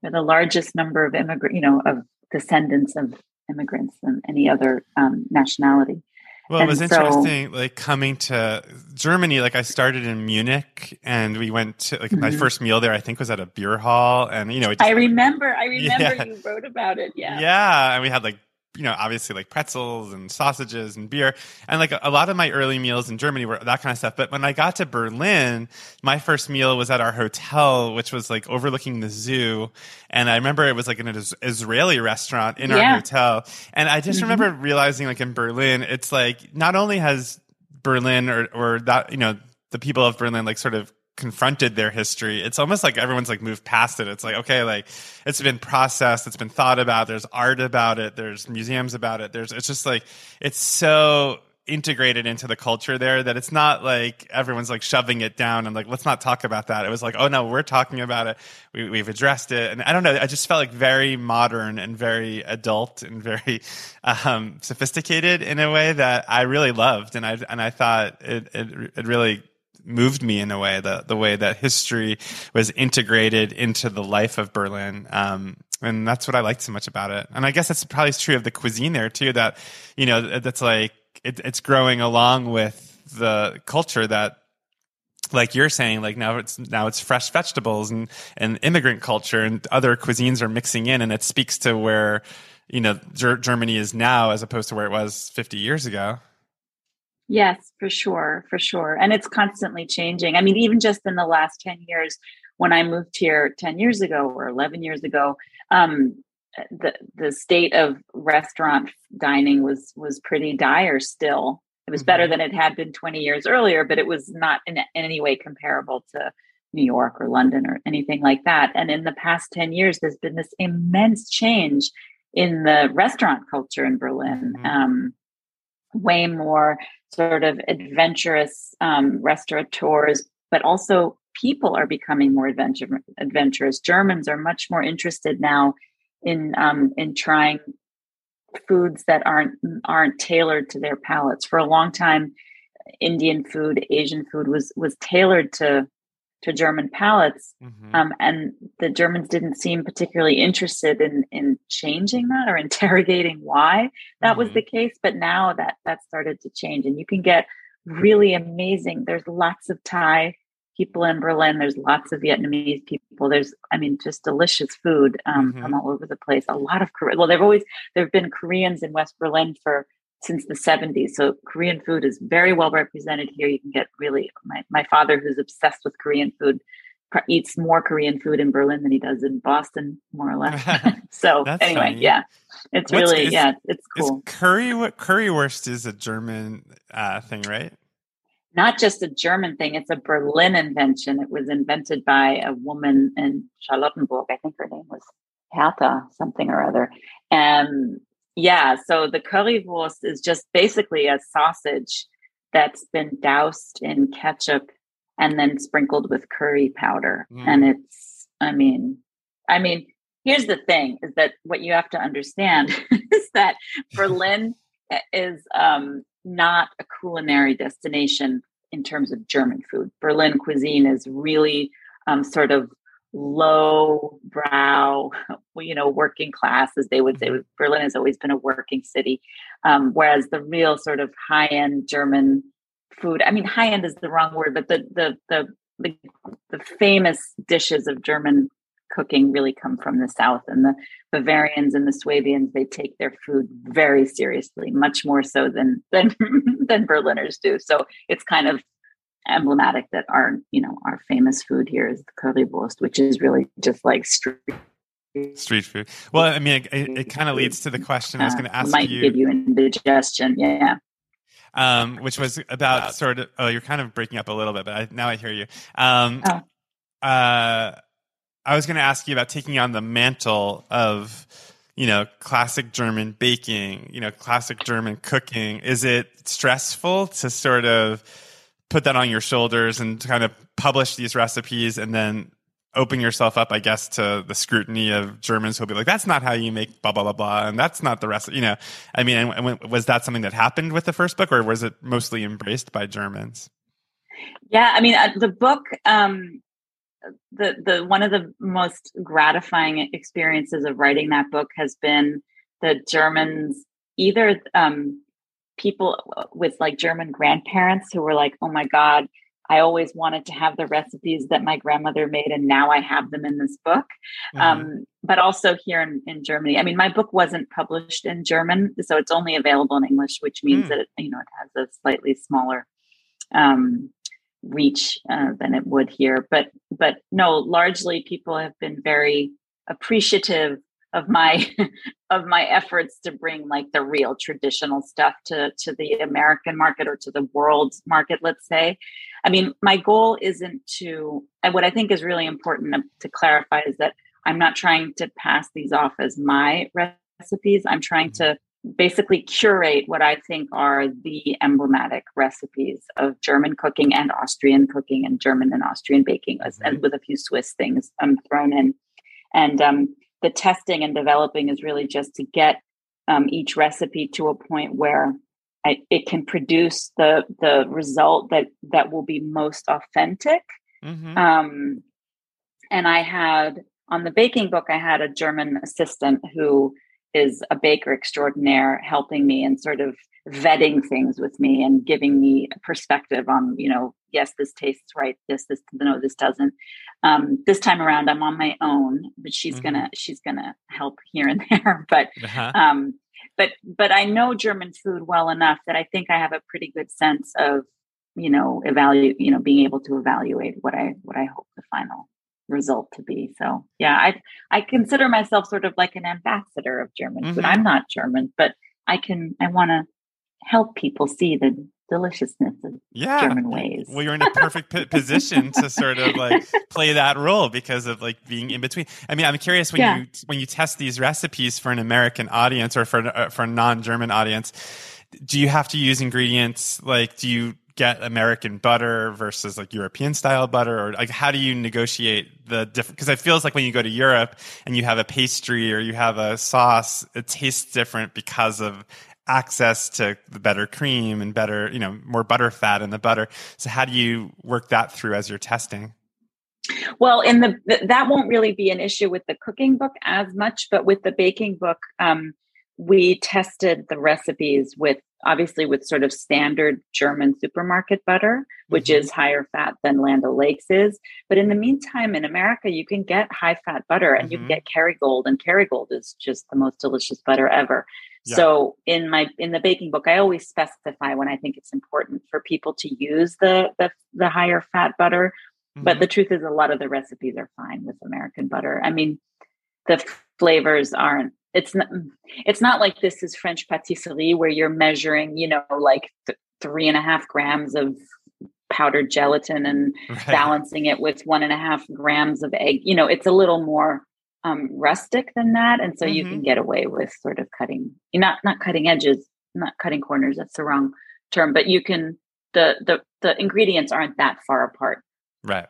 They're the largest number of descendants of immigrants than any other nationality. Well, it was interesting, like coming to Germany, like I started in Munich and we went to like my first meal there, I think was at a beer hall. And, you know, I remember you wrote about it. Yeah. Yeah. And we had like, you know, obviously like pretzels and sausages and beer. And like a lot of my early meals in Germany were that kind of stuff. But when I got to Berlin, my first meal was at our hotel, which was like overlooking the zoo. And I remember it was like an Israeli restaurant in our hotel. And I just remember realizing like in Berlin, it's like not only has Berlin or that, you know, the people of Berlin like sort of confronted their history, it's almost like everyone's like moved past it. It's like, okay, like it's been processed, it's been thought about, there's art about it, there's museums about it, it's just like it's so integrated into the culture there that it's not like everyone's like shoving it down and like, let's not talk about that. It was like, oh no, we're talking about it, we've addressed it. And I don't know, I just felt like very modern and very adult and very sophisticated in a way that I really loved. And I thought it really moved me in a way, the way that history was integrated into the life of Berlin. And that's what I liked so much about it. And I guess that's probably true of the cuisine there too, that, you know, that's like, it's growing along with the culture that, like you're saying, like now it's fresh vegetables and immigrant culture and other cuisines are mixing in. And it speaks to where, you know, Germany is now as opposed to where it was 50 years ago. Yes, for sure. And it's constantly changing. I mean, even just in the last 10 years, when I moved here 10 years ago or 11 years ago, the state of restaurant dining was pretty dire still. It was better than it had been 20 years earlier, but it was not in any way comparable to New York or London or anything like that. And in the past 10 years, there's been this immense change in the restaurant culture in Berlin. Way more sort of adventurous restaurateurs, but also people are becoming more adventurous. Germans are much more interested now in trying foods that aren't tailored to their palates. For a long time, Indian food, Asian food was tailored to to German palates. Mm-hmm. And the Germans didn't seem particularly interested in changing that or interrogating why that was the case. But now that started to change, and you can get really amazing. There's lots of Thai people in Berlin. There's lots of Vietnamese people. There's, I mean, just delicious food from all over the place. A lot of Korean. Well, there've been Koreans in West Berlin since the 70s. So Korean food is very well represented here. You can get really, my father, who's obsessed with Korean food, eats more Korean food in Berlin than he does in Boston, more or less. So anyway, funny. Yeah, it's it's cool. Currywurst is a German thing, right? Not just a German thing. It's a Berlin invention. It was invented by a woman in Charlottenburg. I think her name was Hertha, something or other. Yeah, so the Currywurst is just basically a sausage that's been doused in ketchup and then sprinkled with curry powder. Mm. And it's, I mean, here's the thing, is that what you have to understand is that Berlin is not a culinary destination in terms of German food. Berlin cuisine is really sort of low brow, working class, as they would say. Berlin has always been a working city, whereas the real sort of high end German food, I mean, high end is the wrong word, but the famous dishes of German cooking really come from the South, and the Bavarians and the Swabians, they take their food very seriously, much more so than Berliners do. So it's kind of emblematic that our famous food here is the Currywurst, which is really just like street food. Well, I mean, it kind of leads to the question I was going to ask you. Might give you indigestion, yeah. Which was about sort of. Oh, you're kind of breaking up a little bit, but now I hear you. I was going to ask you about taking on the mantle of, classic German baking, classic German cooking. Is it stressful to sort of put that on your shoulders and kind of publish these recipes and then open yourself up, I guess, to the scrutiny of Germans who'll be like, that's not how you make blah, blah, blah, blah. And that's not the recipe, I mean, and was that something that happened with the first book, or was it mostly embraced by Germans? Yeah. I mean, the book, the one of the most gratifying experiences of writing that book has been the Germans, either, people with like German grandparents who were like, oh my God, I always wanted to have the recipes that my grandmother made, and now I have them in this book. Mm-hmm. But also here in Germany, I mean, my book wasn't published in German, so it's only available in English, which means that it has a slightly smaller reach than it would here. But no, largely people have been very appreciative of my efforts to bring like the real traditional stuff to the American market, or to the world's market, let's say. I mean, my goal isn't to, and what I think is really important to clarify is that I'm not trying to pass these off as my recipes. I'm trying to basically curate what I think are the emblematic recipes of German cooking and Austrian cooking, and German and Austrian baking, and with a few Swiss things thrown in. And the testing and developing is really just to get each recipe to a point where it can produce the result that will be most authentic. Mm-hmm. And I had, on the baking book, I had a German assistant who is a baker extraordinaire, helping me and sort of vetting things with me and giving me perspective on, yes, this tastes right. This, no, this doesn't. This time around, I'm on my own, but she's gonna help here and there. But, but I know German food well enough that I think I have a pretty good sense of, being able to evaluate what I hope the final result to be. So yeah, I consider myself sort of like an ambassador of German food. I'm not German, but I want to help people see the deliciousness of German ways. Well, you're in a perfect position to sort of like play that role because of like being in between. I mean, I'm curious when you test these recipes for an American audience or for a non-German audience, do you have to use ingredients like, do you get American butter versus like European style butter, or like how do you negotiate the different? Because it feels like when you go to Europe and you have a pastry or you have a sauce, it tastes different because of access to the better cream and better, more butter fat in the butter. So how do you work that through as you're testing? Well, in that won't really be an issue with the cooking book as much, but with the baking book, we tested the recipes with sort of standard German supermarket butter, which is higher fat than Land O'Lakes is. But in the meantime, in America, you can get high fat butter and you can get Kerrygold, and Kerrygold is just the most delicious butter ever. Yeah. So in the baking book, I always specify when I think it's important for people to use the higher fat butter. But the truth is, a lot of the recipes are fine with American butter. I mean, the flavors aren't. It's not like this is French patisserie where you're measuring, 3.5 grams of powdered gelatin and balancing it with 1.5 grams of egg. It's a little more rustic than that, and so you can get away with sort of cutting, not cutting edges, not cutting corners. That's the wrong term, but you can. The ingredients aren't that far apart. Right.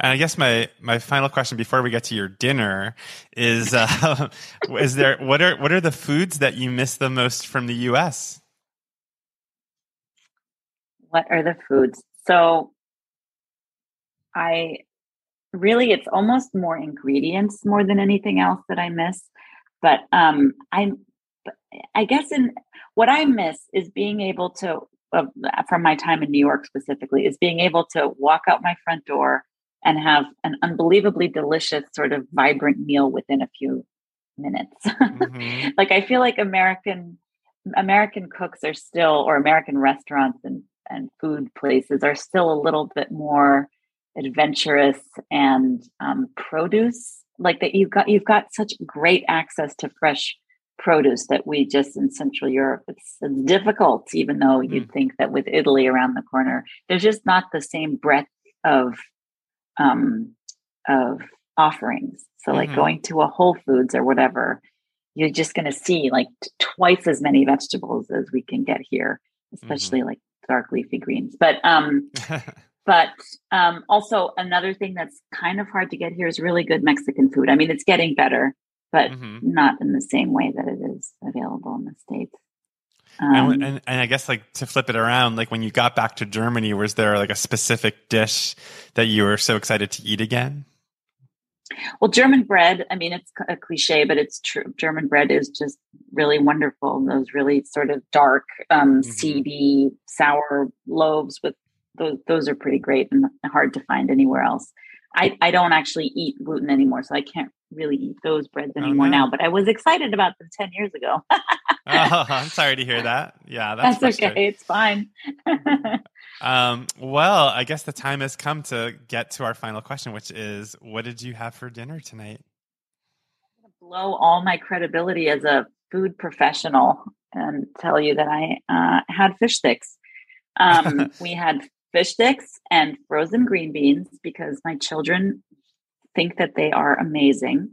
And I guess my final question before we get to your dinner is, what are the foods that you miss the most from the U.S.? What are the foods? So it's almost more ingredients more than anything else that I miss. But I guess what I miss is being able to, from my time in New York specifically, is being able to walk out my front door and have an unbelievably delicious sort of vibrant meal within a few minutes. Like, I feel like American cooks are still, or American restaurants and food places are still a little bit more adventurous and produce. Like that, you've got such great access to fresh produce that we just in Central Europe, it's difficult, even though you'd think that with Italy around the corner, there's just not the same breadth of offerings. So like going to a Whole Foods or whatever, you're just going to see like twice as many vegetables as we can get here, especially like dark leafy greens. But, also another thing that's kind of hard to get here is really good Mexican food. I mean, it's getting better, but not in the same way that it is available in the States. And I guess, like, to flip it around, like when you got back to Germany, was there like a specific dish that you were so excited to eat again? Well, German bread, I mean, it's a cliche, but it's true. German bread is just really wonderful. Those really sort of dark, seedy, sour loaves with those are pretty great and hard to find anywhere else. I don't actually eat gluten anymore, so I can't really eat those breads anymore now, but I was excited about them 10 years ago. I'm sorry to hear that. Yeah, that's okay. It's fine. Well, I guess the time has come to get to our final question, which is, what did you have for dinner tonight? I'm going to blow all my credibility as a food professional and tell you that I had fish sticks. We had fish sticks and frozen green beans because my children think that they are amazing,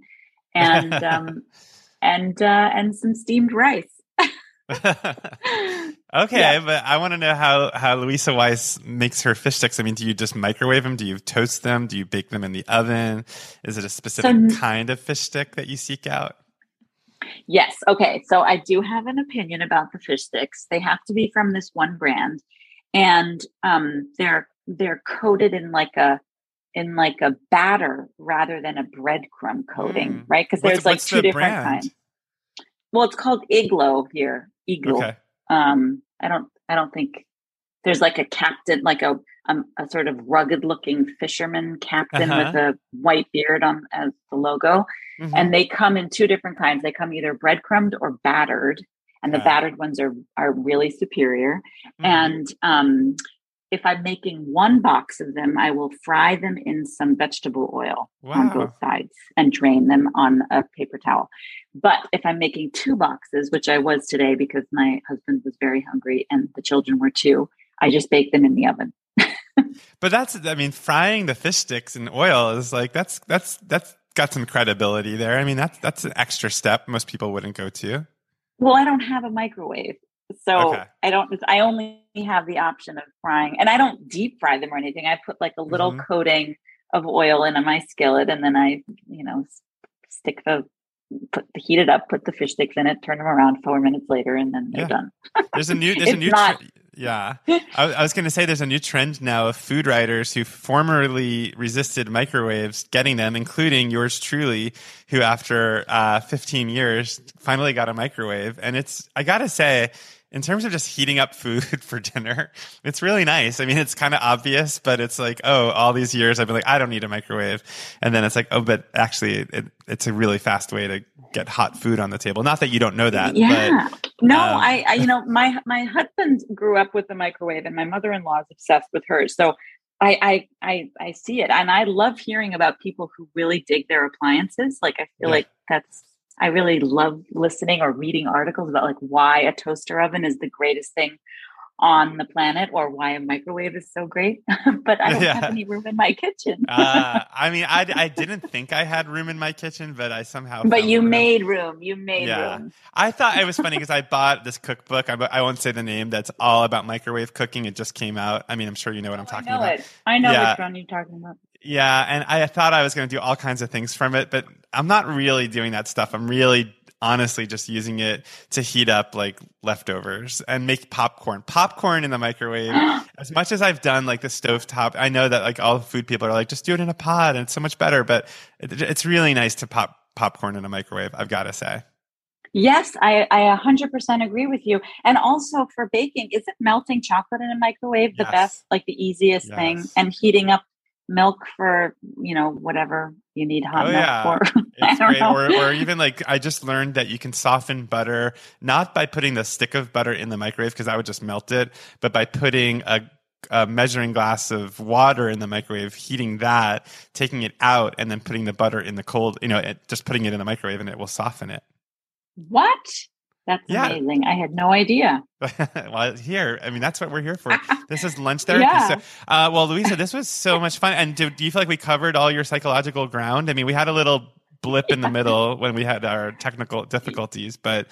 and and some steamed rice. But I want to know how Louisa Weiss makes her fish sticks. I mean, do you just microwave them? Do you toast them? Do you bake them in the oven? Is it a specific kind of fish stick that you seek out? Yes. Okay. So I do have an opinion about the fish sticks. They have to be from this one brand, and they're coated in like a batter rather than a breadcrumb coating, right? Because there's like two different kinds. Well, it's called Iglo here. Iglo. Okay. I don't think there's like a captain, like a sort of rugged looking fisherman captain with a white beard on as the logo. And they come in two different kinds. They come either breadcrumbed or battered, and the battered ones are really superior. And if I'm making one box of them, I will fry them in some vegetable oil on both sides and drain them on a paper towel. But if I'm making two boxes, which I was today because my husband was very hungry and the children were too, I just bake them in the oven. But frying the fish sticks in oil is like, that's got some credibility there. I mean, that's an extra step most people wouldn't go to. Well, I don't have a microwave. So I only have the option of frying, and I don't deep fry them or anything. I put like a little coating of oil in my skillet, and then I, heat it up, put the fish sticks in it, turn them around 4 minutes later, and then they're done. There's a new Yeah. I was going to say there's a new trend now of food writers who formerly resisted microwaves getting them, including yours truly, who after 15 years finally got a microwave. And it's, I got to say, in terms of just heating up food for dinner, it's really nice. I mean, it's kind of obvious, but it's like, oh, all these years I've been like, I don't need a microwave. And then it's like, oh, but actually it's a really fast way to get hot food on the table. Not that you don't know that. Yeah. But, I you know, my husband grew up with the microwave and my mother-in-law is obsessed with hers. So I see it. And I love hearing about people who really dig their appliances. Like, I feel like that's, I really love listening or reading articles about like why a toaster oven is the greatest thing on the planet or why a microwave is so great, but I don't have any room in my kitchen. I mean, I didn't think I had room in my kitchen, but I somehow But you made room. You made room. I thought it was funny because I bought this cookbook. I won't say the name. That's all about microwave cooking. It just came out. I mean, I'm sure you know what I'm talking about. I know which one you're talking about. Yeah, and I thought I was going to do all kinds of things from it, but I'm not really doing that stuff. I'm really honestly just using it to heat up like leftovers and make popcorn in the microwave. As much as I've done like the stovetop, I know that like all food people are like, just do it in a pod and it's so much better, but it's really nice to pop popcorn in a microwave, I've got to say. Yes, I 100% agree with you. And also for baking, isn't melting chocolate in a microwave the best, like the easiest thing, and heating up milk for, you know, whatever you need hot milk for. It's great. Or even like, I just learned that you can soften butter, not by putting the stick of butter in the microwave, because I would just melt it, but by putting a measuring glass of water in the microwave, heating that, taking it out, and then putting the butter in the cold, you know, just putting it in the microwave and it will soften it. What? That's amazing. I had no idea. Well, here, I mean, that's what we're here for. This is lunch therapy. Yeah. So, well, Louisa, this was so much fun. And do you feel like we covered all your psychological ground? I mean, we had a little blip in the middle when we had our technical difficulties, but...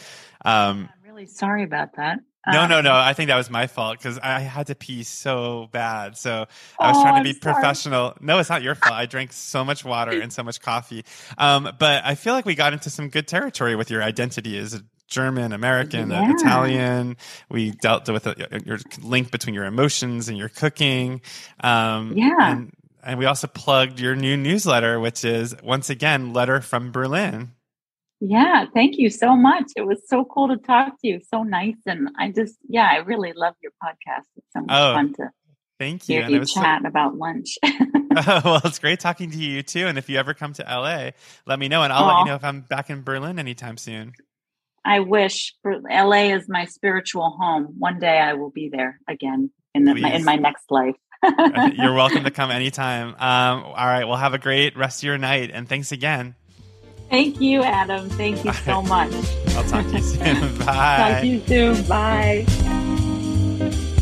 I'm really sorry about that. No. I think that was my fault because I had to pee so bad. So I was trying to be professional. No, it's not your fault. I drank so much water and so much coffee. But I feel like we got into some good territory with your identity as a German, American, Italian. We dealt with your link between your emotions and your cooking. And we also plugged your new newsletter, which is, once again, Letter from Berlin. Yeah, thank you so much. It was so cool to talk to you. So nice. And I just, I really love your podcast. It's so much fun to hear you chat about lunch. Well, it's great talking to you too. And if you ever come to LA, let me know. And I'll let you know if I'm back in Berlin anytime soon. I wish. LA is my spiritual home. One day I will be there again in my next life. You're welcome to come anytime. All right. Well, have a great rest of your night. And thanks again. Thank you, Adam. Thank you so much. I'll talk to you soon. Bye. Talk to you soon. Bye.